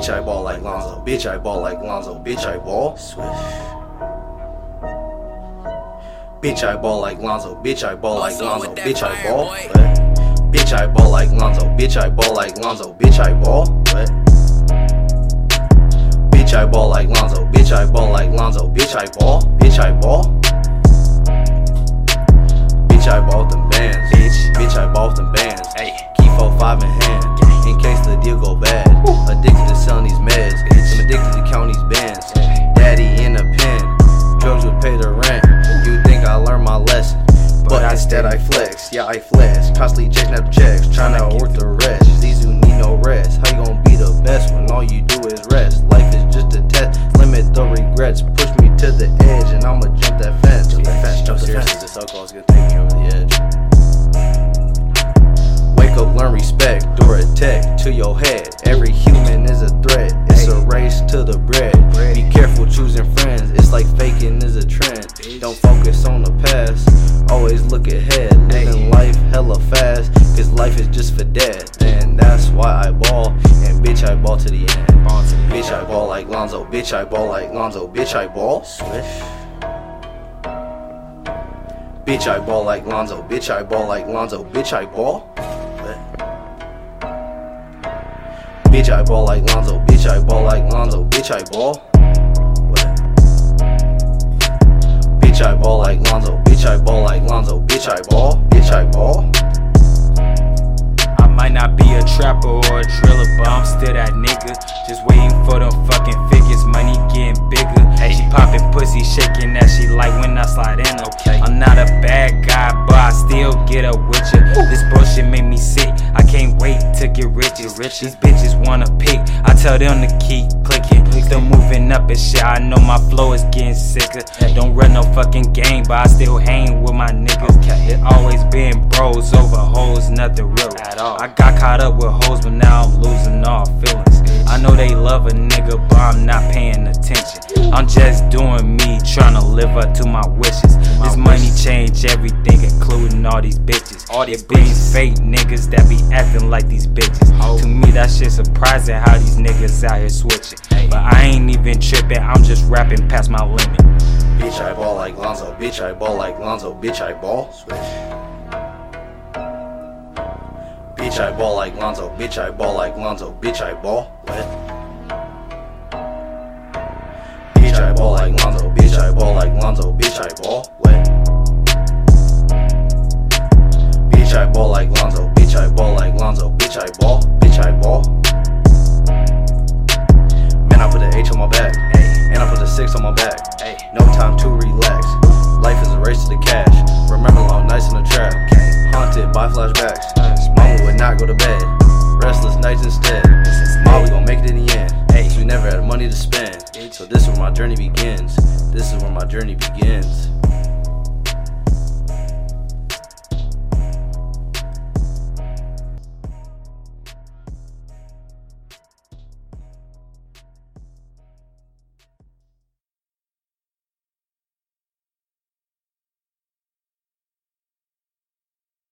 Bitch, I ball like Lonzo. Bitch, I ball like Lonzo. Bitch, I ball. Swish. Bitch, I ball like Lonzo. Bitch, I ball like Lonzo. Bitch, I ball. Bitch, I ball like Lonzo. Bitch, I ball like Lonzo. Bitch, I ball. Bitch, I ball like Lonzo. Bitch, I ball like Lonzo. Bitch, I ball. Bitch, I ball. Bitch, I ball them bands. Bitch, I ball them bands. Keep 4-5 in hand in case the deal go bad. Addicted to selling these meds. I'm addicted to counting these bands. Daddy in a pen. Drugs will pay the rent. But instead I flex, yeah I flex. Constantly checking up checks, trying to work the rest. These who need no rest, how you gon' be the best when all you do is rest? Life is just a test, limit the regrets. Push me to the edge and I'ma jump that fence. No, seriously, this alcohol's gonna take me over the edge. Wake up, learn respect, door attack to your head. Every human is a threat, it's a race to the bread. Be careful choosing friends, it's like faking is a trend. Don't focus on the past, always look ahead. Living life hella fast, cause life is just for dead. And that's why I ball, and bitch I ball to the end. Bitch I ball like Lonzo, bitch I ball like Lonzo, bitch I ball. Bitch I ball like Lonzo, bitch I ball like Lonzo, bitch I ball. Bitch I ball like Lonzo, bitch I ball like Lonzo, bitch I ball. Bitch I ball like Lonzo, bitch I ball like Lonzo, bitch I ball, bitch I ball. I might not be a trapper or a driller, but I'm still that nigga. Just waiting for them fucking figures, money getting bigger. She poppin' pussy, shaking that she like when I slide in. Okay, I'm not a bad guy, but I still get up with ya. This bullshit make me sick, I can't wait to get riches. These bitches wanna pick, I tell them to keep clicking. Still moving up and shit, I know my flow is getting sicker. Don't run no fucking game, but I still hang with my niggas. It always been bros over hoes, nothing real at all. I got caught up with hoes, but now I'm losing all feelings. I know they love a nigga, but I'm not paying attention. I'm just doing me, trying to live up to my wishes. This money change everything, including all these bitches. All these being fake niggas that be acting like these bitches. To me, that shit surprising how these niggas out here switching. But I ain't even tripping, I'm just rapping past my limit. Bitch, I ball like Lonzo. Bitch, I ball like Lonzo. Bitch, I ball. Bitch, I ball like Lonzo. Bitch, I ball like Lonzo. Bitch, I ball. Bitch, I ball like Lonzo. Bitch, I ball like Lonzo. Bitch, I ball. Bitch, I ball like Lonzo. Bitch, I ball like Lonzo. Bitch, I ball. Bitch, I ball. Man, I put the H on my back, and I put the 6 on my back. No time to relax. Life is a race to the cash. Remember long nights in the trap, haunted by flashbacks. Mama would not go to bed, restless nights instead. Ma, we gon' make it in the end, cause we never had money to spend. So this is where my journey begins.